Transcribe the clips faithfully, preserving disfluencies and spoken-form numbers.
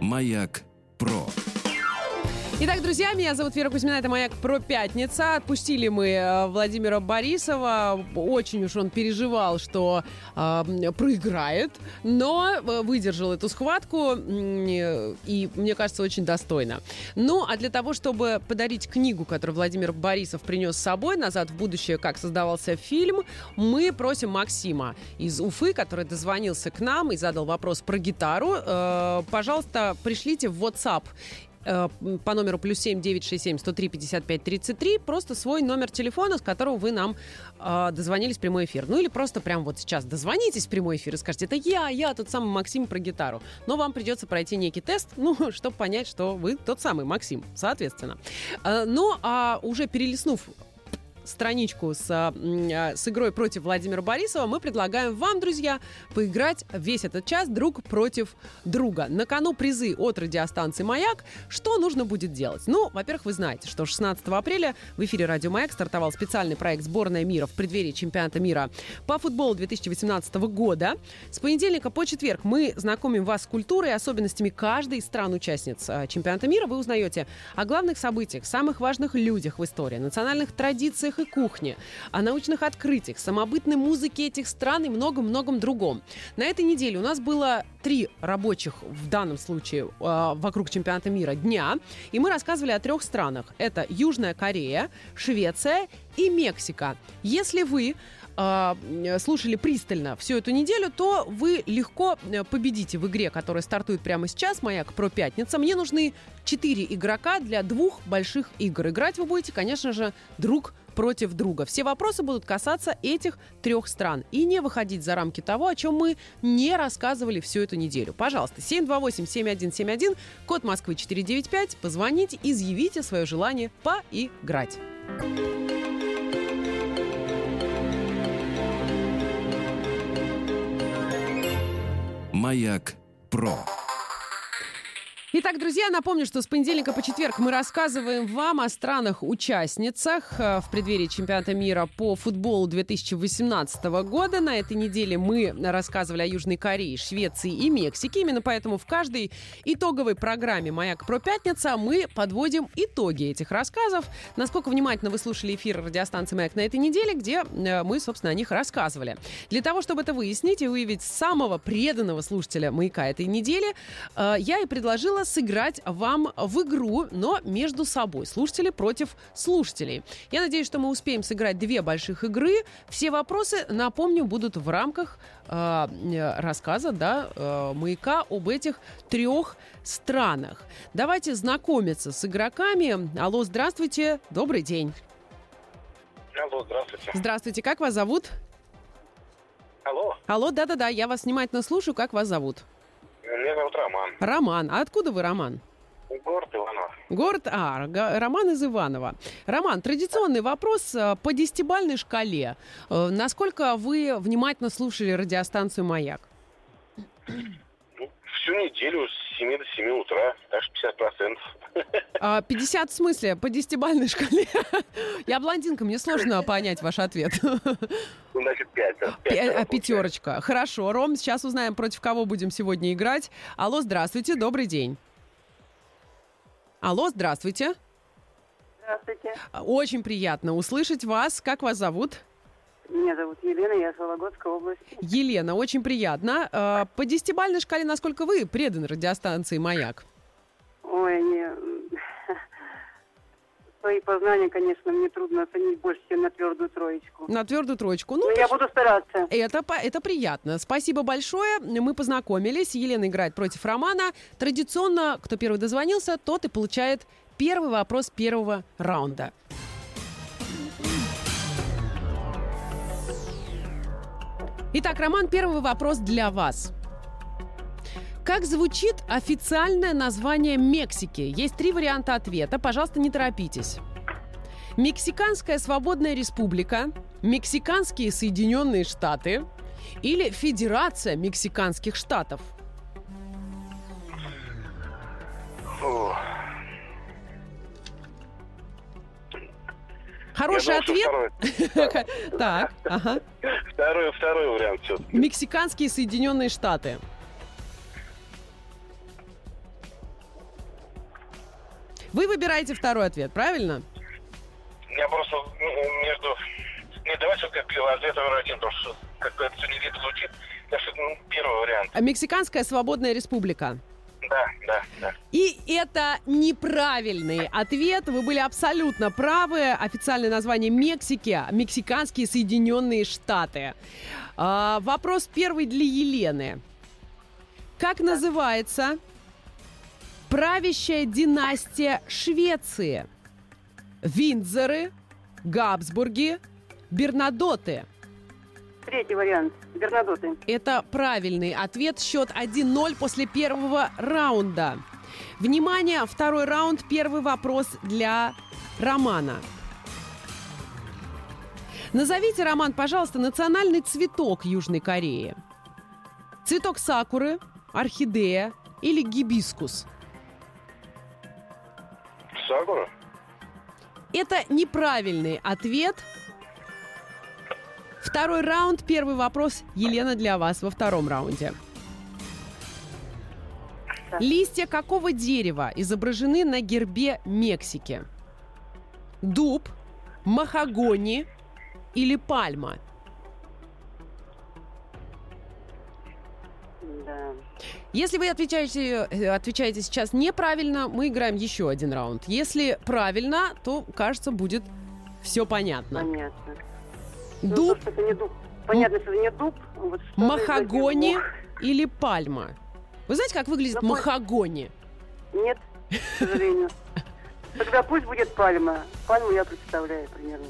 Маяк Про. Итак, друзья, меня зовут Вера Кузьмина, это «Маяк про пятница». Отпустили мы Владимира Борисова, очень уж он переживал, что э, проиграет, но выдержал эту схватку и, мне кажется, очень достойно. Ну, а для того, чтобы подарить книгу, которую Владимир Борисов принес с собой, «Назад в будущее. Как создавался фильм», мы просим Максима из Уфы, который дозвонился к нам и задал вопрос про гитару. Э, пожалуйста, пришлите в WhatsApp по номеру плюс семь девятьсот шестьдесят семь сто три пятьдесят пять тридцать три просто свой номер телефона, с которого вы нам э, дозвонились в прямой эфир. Ну или просто прямо вот сейчас дозвонитесь в прямой эфир и скажете: это я, я тот самый Максим про гитару. Но вам придется пройти некий тест, ну, чтобы понять, что вы тот самый Максим, соответственно. Э, ну, а уже перелистнув страничку с, с игрой против Владимира Борисова, мы предлагаем вам, друзья, поиграть весь этот час друг против друга. На кону призы от радиостанции «Маяк». Что нужно будет делать? Ну, во-первых, вы знаете, что шестнадцатого апреля в эфире «Радио Маяк» стартовал специальный проект «Сборная мира» в преддверии чемпионата мира по футболу две тысячи восемнадцатого года. С понедельника по четверг мы знакомим вас с культурой и особенностями каждой из стран-участниц чемпионата мира. Вы узнаете о главных событиях, самых важных людях в истории, национальных традициях и кухне, о научных открытиях, самобытной музыке этих стран и многом-многом другом. На этой неделе у нас было три рабочих, в данном случае, вокруг чемпионата мира дня, и мы рассказывали о трех странах. Это Южная Корея, Швеция и Мексика. Если вы слушали пристально всю эту неделю, то вы легко победите в игре, которая стартует прямо сейчас, «Маяк про пятница». Мне нужны четыре игрока для двух больших игр. Играть вы будете, конечно же, друг против друга. Все вопросы будут касаться этих трех стран и не выходить за рамки того, о чем мы не рассказывали всю эту неделю. Пожалуйста, семь два восемь семь один семь один, код Москвы четыре девять пять, позвоните, изъявите свое желание поиграть. Маяк Про. Итак, друзья, напомню, что с понедельника по четверг мы рассказываем вам о странах-участницах в преддверии чемпионата мира по футболу две тысячи восемнадцатого года. На этой неделе мы рассказывали о Южной Корее, Швеции и Мексике. Именно поэтому в каждой итоговой программе «Маяк про пятница» мы подводим итоги этих рассказов. Насколько внимательно вы слушали эфир радиостанции «Маяк» на этой неделе, где мы, собственно, о них рассказывали. Для того, чтобы это выяснить и выявить самого преданного слушателя «Маяка» этой недели, я и предложила сыграть вам в игру, но между собой. Слушатели против слушателей. Я надеюсь, что мы успеем сыграть две больших игры. Все вопросы, напомню, будут в рамках э, рассказа, да, э, «Маяка» об этих трех странах. Давайте знакомиться с игроками. Алло, здравствуйте. Добрый день. Алло, здравствуйте. Здравствуйте. Как вас зовут? Алло. Алло, да-да-да. Я вас внимательно слушаю. Как вас зовут? Меня зовут Роман. Роман. А откуда вы, Роман? Город Иваново. Город, а, Роман из Иваново. Роман, традиционный вопрос по десятибалльной шкале. Насколько вы внимательно слушали радиостанцию «Маяк»? Ну, всю неделю с семи до семи утра, так что пятьдесят процентов. пятьдесят в смысле? По десятибалльной шкале? Я блондинка, мне сложно понять ваш ответ. Значит, пять. А пятерочка. Хорошо, Ром, сейчас узнаем, против кого будем сегодня играть. Алло, здравствуйте, добрый день. Алло, здравствуйте. Здравствуйте. Очень приятно услышать вас. Как вас зовут? Меня зовут Елена, я из Вологодской области. Елена, очень приятно. По десятибалльной шкале, насколько вы преданы радиостанции «Маяк»? Ой, не... свои познания, конечно, мне трудно оценить больше, чем на твердую троечку. На твердую троечку. Ну, Но я буду стараться. Это, это приятно. Спасибо большое. Мы познакомились. Елена играет против Романа. Традиционно, кто первый дозвонился, тот и получает первый вопрос первого раунда. Итак, Роман, первый вопрос для вас. Как звучит официальное название Мексики? Есть три варианта ответа. Пожалуйста, не торопитесь. Мексиканская свободная республика, Мексиканские Соединенные Штаты или Федерация Мексиканских Штатов? хороший ответ. Так, ага. Второй вариант все-таки. Мексиканские Соединенные Штаты. Вы выбираете второй ответ, правильно? Я просто между... Не, давай все-таки ответ номер один, потому что как-то это все не где-то звучит. Я что-то, ну, первый вариант. А Мексиканская свободная республика. Да, да, да. И это неправильный ответ. Вы были абсолютно правы. Официальное название Мексики – Мексиканские Соединенные Штаты. А, вопрос первый для Елены. Как называется правящая династия Швеции? Виндзоры, Габсбурги, Бернадоты. Третий вариант. Бернадоты. Это правильный ответ. Счет один ноль после первого раунда. Внимание, второй раунд. Первый вопрос для Романа. Назовите, Роман, пожалуйста, национальный цветок Южной Кореи. Цветок сакуры, орхидея или гибискус? Сакура. Это неправильный ответ. Второй раунд. Первый вопрос, Елена, для вас во втором раунде. Листья какого дерева изображены на гербе Мексики? Дуб, махагони или пальма? Да. Если вы отвечаете, отвечаете сейчас неправильно, мы играем еще один раунд. Если правильно, то, кажется, будет все понятно. Понятно. Дуб, ну, не дуб. Понятно, что это не дуб. Вот что махагони или пальма? Вы знаете, как выглядит Но махагони? Нет, к сожалению. Тогда пусть будет пальма. Пальму я представляю примерно.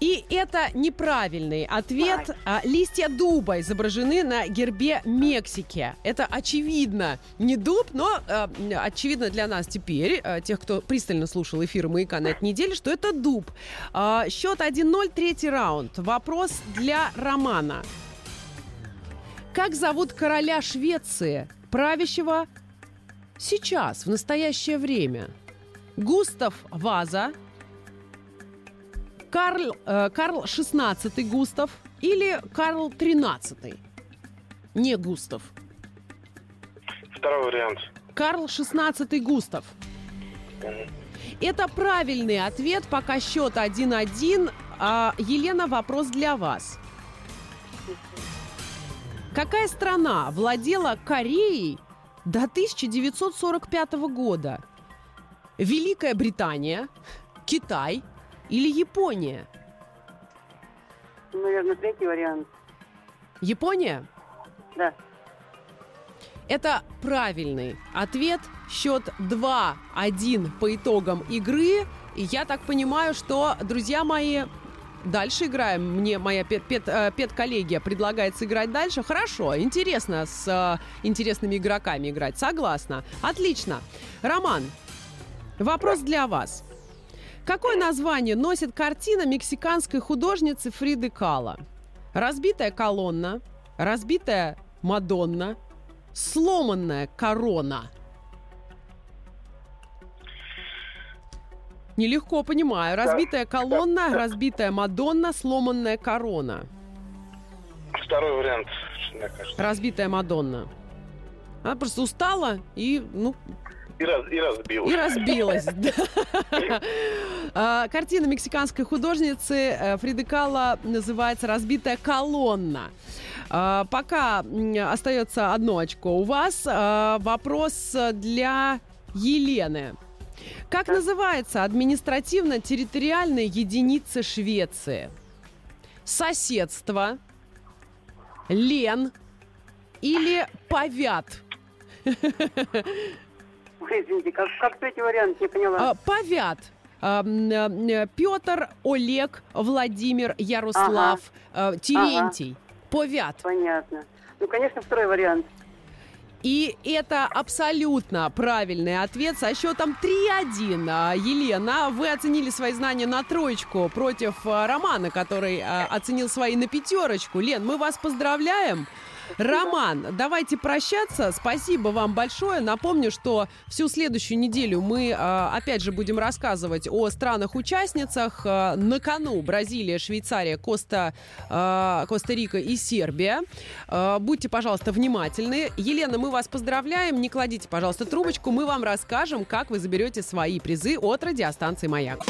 И это неправильный ответ. Листья дуба изображены на гербе Мексики. Это очевидно не дуб, но э, очевидно для нас теперь, э, тех, кто пристально слушал эфир «Маяка» на этой неделе, что это дуб. Э, счет один ноль, третий раунд. Вопрос для Романа. Как зовут короля Швеции, правящего сейчас, в настоящее время? Густав Ваза, Карл, э, Карл шестнадцатый Густав или Карл тринадцатый? Не Густав. Второй вариант. Карл шестнадцатый Густав. Mm-hmm. Это правильный ответ. Пока счет один один. А, Елена, вопрос для вас. Какая страна владела Кореей до тысяча девятьсот сорок пятого года? Великая Британия, Китай или Япония? Наверное, третий вариант. Япония? Да. Это правильный ответ. Счет два один по итогам игры. И я так понимаю, что, друзья мои, дальше играем. Мне моя пед, пед, педколлегия предлагает сыграть дальше. Хорошо, интересно с интересными игроками играть. Согласна. Отлично. Роман, вопрос для вас. Какое название носит картина мексиканской художницы Фриды Кало? Разбитая колонна, разбитая Мадонна, сломанная корона. Нелегко, понимаю. Разбитая колонна, разбитая Мадонна, сломанная корона. Второй вариант, мне кажется. Разбитая Мадонна. Она просто устала и, ну... И, раз, и разбилась. И разбилась, да. Картина мексиканской художницы Фриды Кало называется «Разбитая колонна». Пока остается одно очко у вас. Вопрос для Елены. Как называется административно-территориальная единица Швеции? Соседство, лен или повят? Извините, как, как третий вариант, не поняла. Повят. Петр, Олег, Владимир, Ярослав, ага. Терентий. Ага. Повят. Понятно. Ну, конечно, второй вариант. И это абсолютно правильный ответ со счетом три один. Елена, вы оценили свои знания на троечку против Романа, который оценил свои на пятерочку. Лен, мы вас поздравляем. Роман, давайте прощаться. Спасибо вам большое. Напомню, что всю следующую неделю мы опять же будем рассказывать о странах-участницах. На кону Бразилия, Швейцария, Коста, Коста-Рика и Сербия. Будьте, пожалуйста, внимательны. Елена, мы вас поздравляем. Не кладите, пожалуйста, трубочку. Мы вам расскажем, как вы заберете свои призы от радиостанции «Маяк».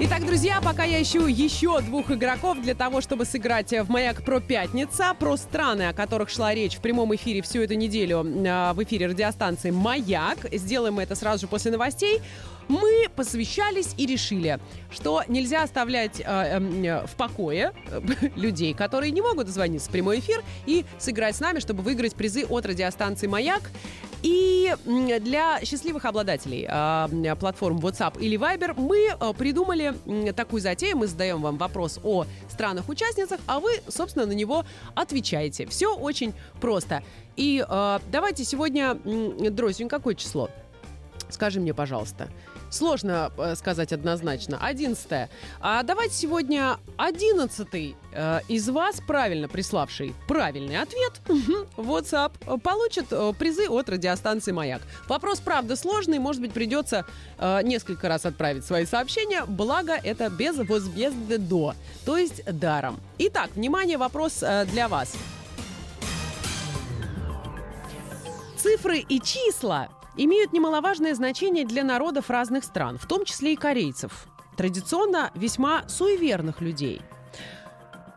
Итак, друзья, пока я ищу еще двух игроков для того, чтобы сыграть в «Маяк Про Пятница», про страны, о которых шла речь в прямом эфире всю эту неделю в эфире радиостанции «Маяк». Сделаем мы это сразу же после новостей. Мы посвящались и решили, что нельзя оставлять э, э, в покое людей, которые не могут дозвониться в прямой эфир и сыграть с нами, чтобы выиграть призы от радиостанции «Маяк». И для счастливых обладателей э, платформ WhatsApp или Viber мы придумали такую затею. Мы задаем вам вопрос о странах-участницах, а вы, собственно, на него отвечаете. Все очень просто. И э, давайте сегодня, Дросень, какое число? Скажи мне, пожалуйста. Сложно сказать однозначно. Одиннадцатое. А давайте сегодня одиннадцатый э, из вас, правильно приславший правильный ответ в WhatsApp, получит э, призы от радиостанции «Маяк». Вопрос, правда, сложный. Может быть, придется э, несколько раз отправить свои сообщения. Благо, это без возмездно, то есть даром. Итак, внимание, вопрос э, для вас. Цифры и числа имеют немаловажное значение для народов разных стран, в том числе и корейцев, традиционно весьма суеверных людей.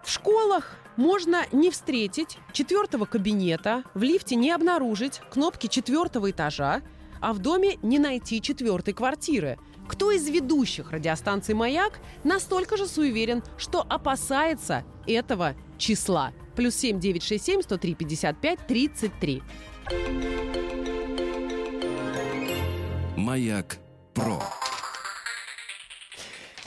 В школах можно не встретить четвертого кабинета, в лифте не обнаружить кнопки четвертого этажа, а в доме не найти четвертой квартиры. Кто из ведущих радиостанции «Маяк» настолько же суеверен, что опасается этого числа? Плюс семь девять шесть семь сто три пятьдесят пять тридцать три. «Маяк Про».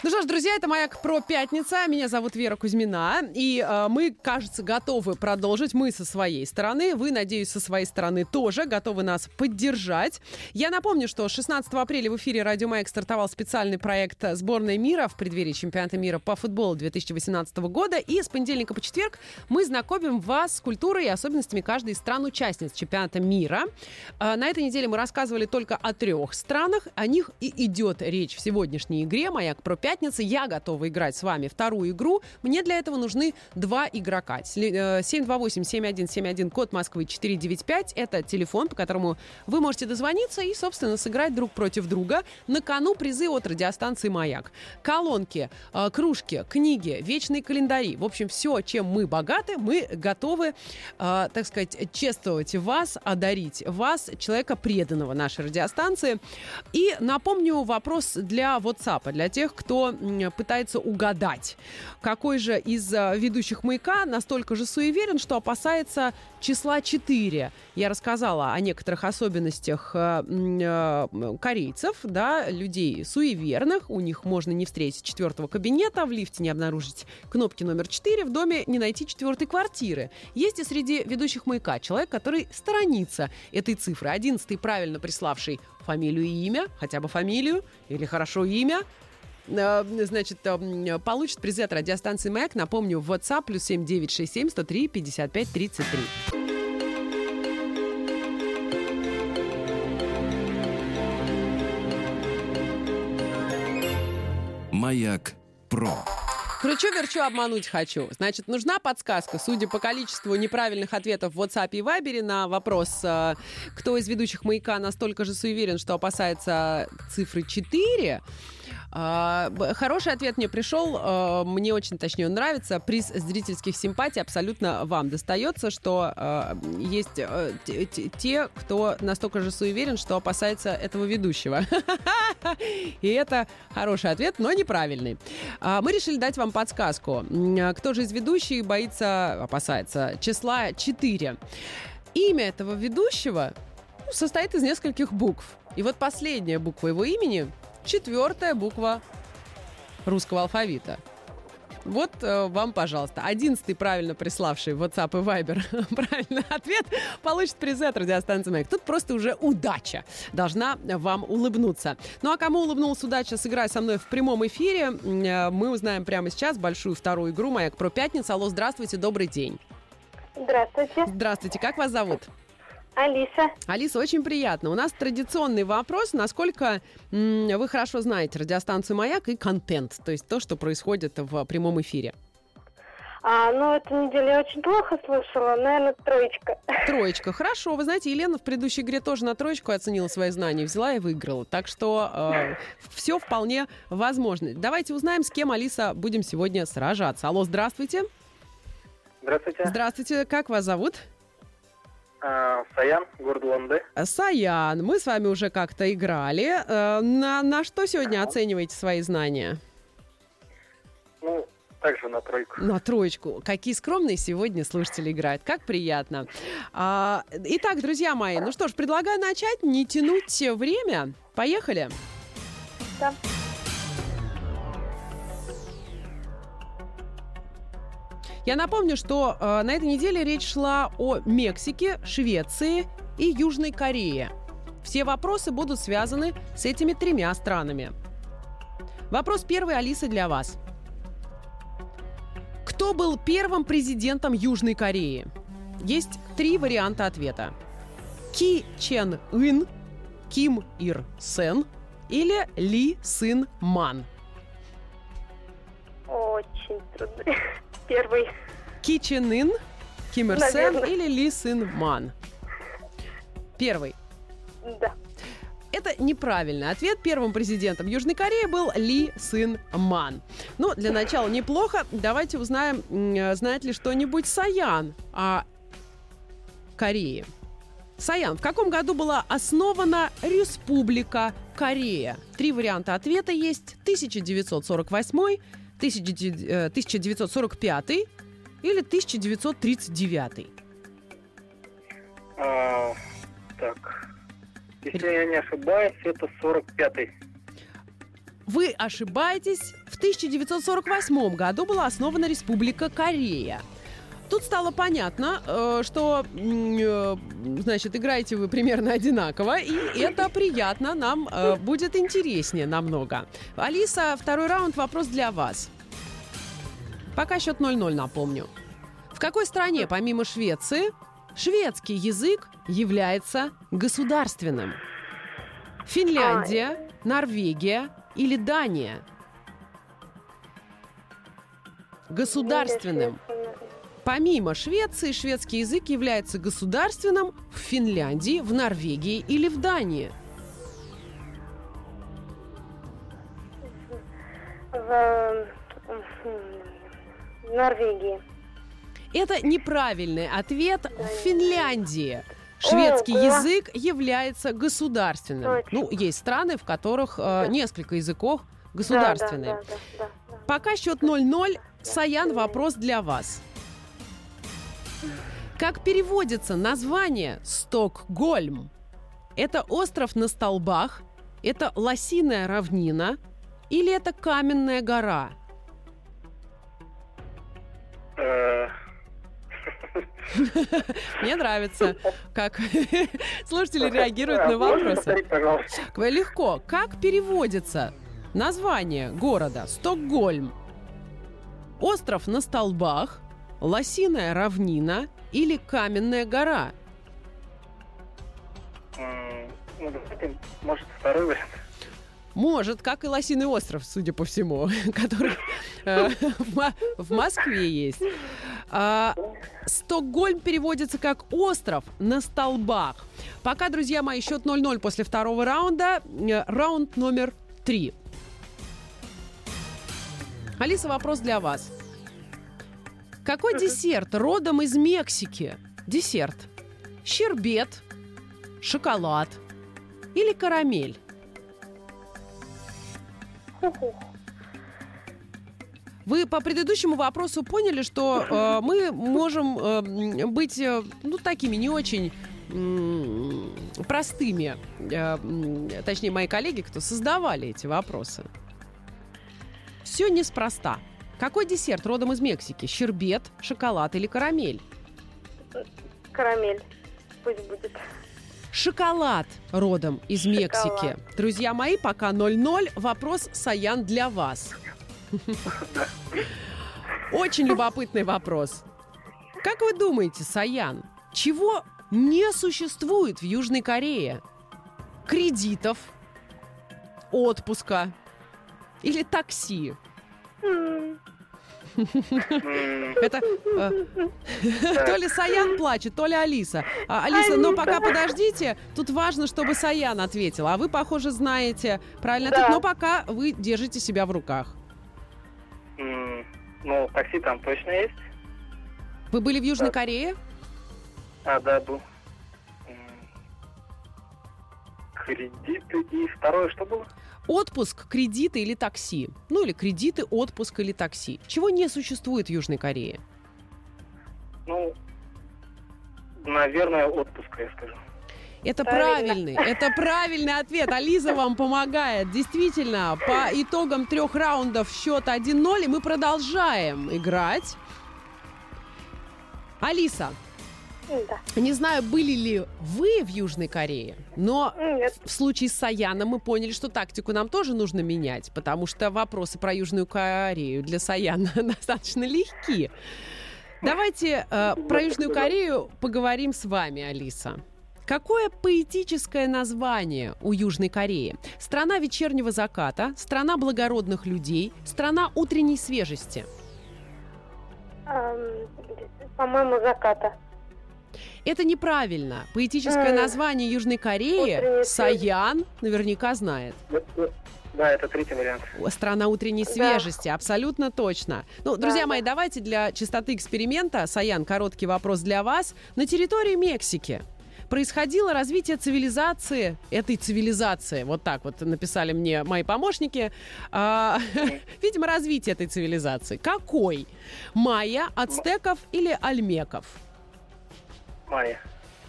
Ну что ж, друзья, это «Маяк Про Пятница». Меня зовут Вера Кузьмина. И э, мы, кажется, готовы продолжить. Мы со своей стороны. Вы, надеюсь, со своей стороны тоже готовы нас поддержать. Я напомню, что шестнадцатого апреля в эфире «Радио Маяк» стартовал специальный проект «Сборная мира» в преддверии чемпионата мира по футболу две тысячи восемнадцатого года. И с понедельника по четверг мы знакомим вас с культурой и особенностями каждой из стран-участниц чемпионата мира. Э, на этой неделе мы рассказывали только о трех странах. О них и идет речь в сегодняшней игре «Маяк Про Пятница». Я готова играть с вами вторую игру. Мне для этого нужны два игрока. семь два восемь семь один семь один, код Москвы четыреста девяносто пять. Это телефон, по которому вы можете дозвониться и, собственно, сыграть друг против друга. На кону призы от радиостанции «Маяк». Колонки, кружки, книги, вечные календари. В общем, все, чем мы богаты, мы готовы, так сказать, чествовать вас, одарить вас, человека преданного нашей радиостанции. И напомню вопрос для WhatsApp, для тех, кто пытается угадать, какой же из ведущих «Маяка» настолько же суеверен, что опасается числа четыре. Я рассказала о некоторых особенностях корейцев, да, людей суеверных. У них можно не встретить четвертого кабинета, в лифте не обнаружить кнопки номер четыре, в доме не найти четвертой квартиры. Есть и среди ведущих «Маяка» человек, который сторонится этой цифры. Одиннадцатый, правильно приславший фамилию и имя, хотя бы фамилию или хорошо имя, значит, получит призы от радиостанции «Маяк». Напомню, в WhatsApp плюс семь девять шесть семь сто три пятьдесят пять тридцать три. «Маяк Про». Кручу-верчу, обмануть хочу. Значит, нужна подсказка. Судя по количеству неправильных ответов в WhatsApp и Viber на вопрос, кто из ведущих «Маяка» настолько же суеверен, что опасается цифры четыре, хороший ответ мне пришел. Мне очень, точнее, нравится. Приз зрительских симпатий абсолютно вам достается, что есть те, кто настолько же суеверен, что опасается этого ведущего. И это хороший ответ, но неправильный. Мы решили дать вам подсказку. Кто же из ведущих боится, опасается числа четыре? Имя этого ведущего состоит из нескольких букв. И вот последняя буква его имени — четвертая буква русского алфавита. Вот э, вам, пожалуйста. Одиннадцатый правильно приславший в WhatsApp и Viber правильный ответ получит приз от радиостанции «Маяк». Тут просто уже удача должна вам улыбнуться. Ну а кому улыбнулась удача, сыграй со мной в прямом эфире. Мы узнаем прямо сейчас большую вторую игру «Маяк про пятницу». Алло, здравствуйте, добрый день. Здравствуйте. Здравствуйте, как вас зовут? Алиса. Алиса, очень приятно. У нас традиционный вопрос, насколько м- вы хорошо знаете радиостанцию «Маяк» и контент, то есть то, что происходит в прямом эфире. А, ну, эту неделю я очень плохо слушала, наверное, троечка. Троечка, хорошо. Вы знаете, Елена в предыдущей игре тоже на троечку оценила свои знания, взяла и выиграла. Так что э, все вполне возможно. Давайте узнаем, с кем, Алиса, будем сегодня сражаться. Алло, здравствуйте. Здравствуйте. Здравствуйте, как вас зовут? Саян, город Лонды. Саян, мы с вами уже как-то играли. На, на что сегодня А-а-а. оцениваете свои знания? Ну, также на тройку. На троечку. Какие скромные сегодня слушатели играют. Как приятно. Итак, друзья мои, ну что ж, предлагаю начать, не тянуть время. Поехали. Да. Я напомню, что э, на этой неделе речь шла о Мексике, Швеции и Южной Корее. Все вопросы будут связаны с этими тремя странами. Вопрос первый, Алиса, для вас. Кто был первым президентом Южной Кореи? Есть три варианта ответа. Ки Чен Ын, Ким Ир Сен или Ли Сын Ман? Очень трудно. Первый. Ки Чен Ын, Ким Ир Сен или Ли Сын Ман? Первый. Да. Это неправильный ответ. Первым президентом Южной Кореи был Ли Сын Ман. Ну, для начала неплохо. Давайте узнаем, знает ли что-нибудь Саян о Корее. Саян, в каком году была основана Республика Корея? Три варианта ответа есть. тысяча девятьсот сорок восьмой, тысяча девятьсот сорок пятый или тысяча девятьсот тридцать девятый? А, так, если я не ошибаюсь, это сорок пятый. Вы ошибаетесь. В тысяча девятьсот сорок восьмом году была основана Республика Корея. Тут стало понятно, что, значит, играете вы примерно одинаково, и это приятно, нам будет интереснее намного. Алиса, второй раунд, вопрос для вас. Пока счет ноль ноль, напомню. В какой стране, помимо Швеции, шведский язык является государственным? Финляндия, Норвегия или Дания? Государственным. Помимо Швеции, шведский язык является государственным в Финляндии, в Норвегии или в Дании? В... в Норвегии. Это неправильный ответ. В Финляндии шведский О, язык да. является государственным. Точно. Ну, есть страны, в которых э, несколько языков государственные. Да, да, да, да, да. Пока счет ноль ноль. Саян, вопрос для вас. Как переводится название Стокгольм? Это остров на столбах, это лосиная равнина или это каменная гора? Мне нравится, как слушатели реагируют на вопросы. Легко. Как переводится название города Стокгольм? Остров на столбах, лосиная равнина или каменная гора? Ну, давайте, может, второй вариант. Может, как и Лосиный остров, судя по всему, который в Москве есть. Стокгольм переводится как «остров на столбах». Пока, друзья мои, счет ноль ноль после второго раунда. Раунд номер три. Алиса, вопрос для вас. Какой десерт родом из Мексики? Десерт. Щербет, шоколад или карамель? Вы по предыдущему вопросу поняли, что э, мы можем э, быть э, ну, такими не очень э, простыми. Э, точнее, мои коллеги, кто создавали эти вопросы. Все неспроста. Какой десерт родом из Мексики? Щербет, шоколад или карамель? Карамель. Пусть будет. Шоколад родом из Мексики. Шоколад. Друзья мои, пока ноль-ноль. Вопрос, Саян, для вас. Очень любопытный вопрос. Как вы думаете, Саян, чего не существует в Южной Корее? Кредитов, отпуска или такси? Это то ли Саян плачет, то ли Алиса. Алиса, но пока подождите. Тут важно, чтобы Саян ответил. А вы, похоже, знаете правильно ответ. Но пока вы держите себя в руках. Ну, такси там точно есть. Вы были в Южной Корее? А, да, был. Кредиты и второе, что было? Отпуск, кредиты или такси. Ну, или кредиты, отпуск или такси. Чего не существует в Южной Корее? Ну, наверное, отпуска, я скажу. Это правильный, это правильный ответ. Алиса вам помогает. Действительно, по итогам трех раундов счет один-ноль. И мы продолжаем играть. Алиса. Да. Не знаю, были ли вы в Южной Корее, но Нет. в случае с Саяном мы поняли, что тактику нам тоже нужно менять, потому что вопросы про Южную Корею для Саяна достаточно легки. Давайте э, про Южную Корею поговорим с вами, Алиса. Какое поэтическое название у Южной Кореи? Страна вечернего заката, страна благородных людей, страна утренней свежести. По-моему, заката. Это неправильно. Поэтическое mm. название Южной Кореи утренний Саян свежесть. Наверняка знает. Да, это третий вариант. Страна утренней свежести, да. Абсолютно точно. Ну, друзья да, мои, да. давайте для чистоты эксперимента, Саян, короткий вопрос для вас. На территории Мексики происходило развитие цивилизации, этой цивилизации, вот так вот написали мне мои помощники, а, видимо, развитие этой цивилизации. Какой? Майя, ацтеков или альмеков? Майя.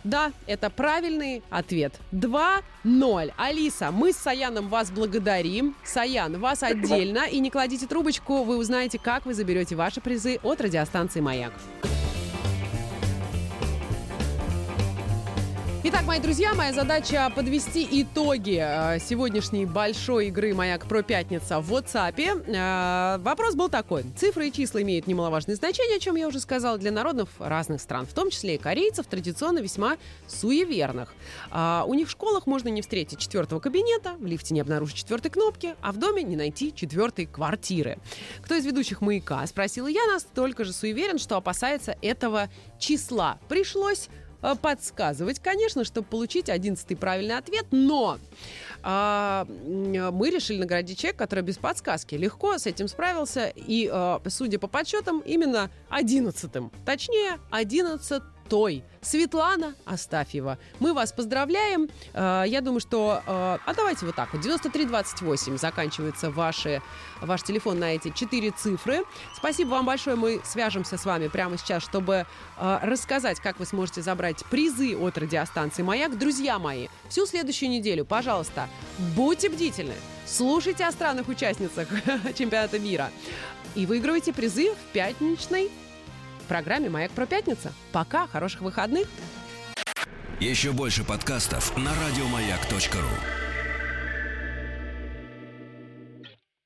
Да, это правильный ответ. два-ноль. Алиса, мы с Саяном вас благодарим. Саян, вас Спасибо. Отдельно. И не кладите трубочку, вы узнаете, как вы заберете ваши призы от радиостанции «Маяк». Итак, мои друзья, моя задача подвести итоги сегодняшней большой игры «Маяк Про Пятница» в WhatsApp. Вопрос был такой. Цифры и числа имеют немаловажное значение, о чем я уже сказала, для народов разных стран, в том числе и корейцев, традиционно весьма суеверных. У них в школах можно не встретить четвертого кабинета, в лифте не обнаружить четвертой кнопки, а в доме не найти четвертой квартиры. Кто из ведущих «Маяка», спросила я, настолько же суеверен, что опасается этого числа. Пришлось подсказывать, конечно, чтобы получить одиннадцатый правильный ответ, но э, мы решили наградить человека, который без подсказки легко с этим справился, и, э, судя по подсчетам, именно одиннадцатым, точнее, одиннадцатой. Светлана Астафьева. Мы вас поздравляем. Э, я думаю, что... Э, а давайте вот так вот. девяносто три двадцать восемь заканчивается ваши, ваш телефон на эти четыре цифры. Спасибо вам большое. Мы свяжемся с вами прямо сейчас, чтобы э, рассказать, как вы сможете забрать призы от радиостанции «Маяк». Друзья мои, всю следующую неделю, пожалуйста, будьте бдительны. Слушайте о странных участницах чемпионата мира. И выигрывайте призы в пятничной в программе «Маяк Про Пятница». Пока, хороших выходных. Еще больше подкастов на радиомаяк точка ру.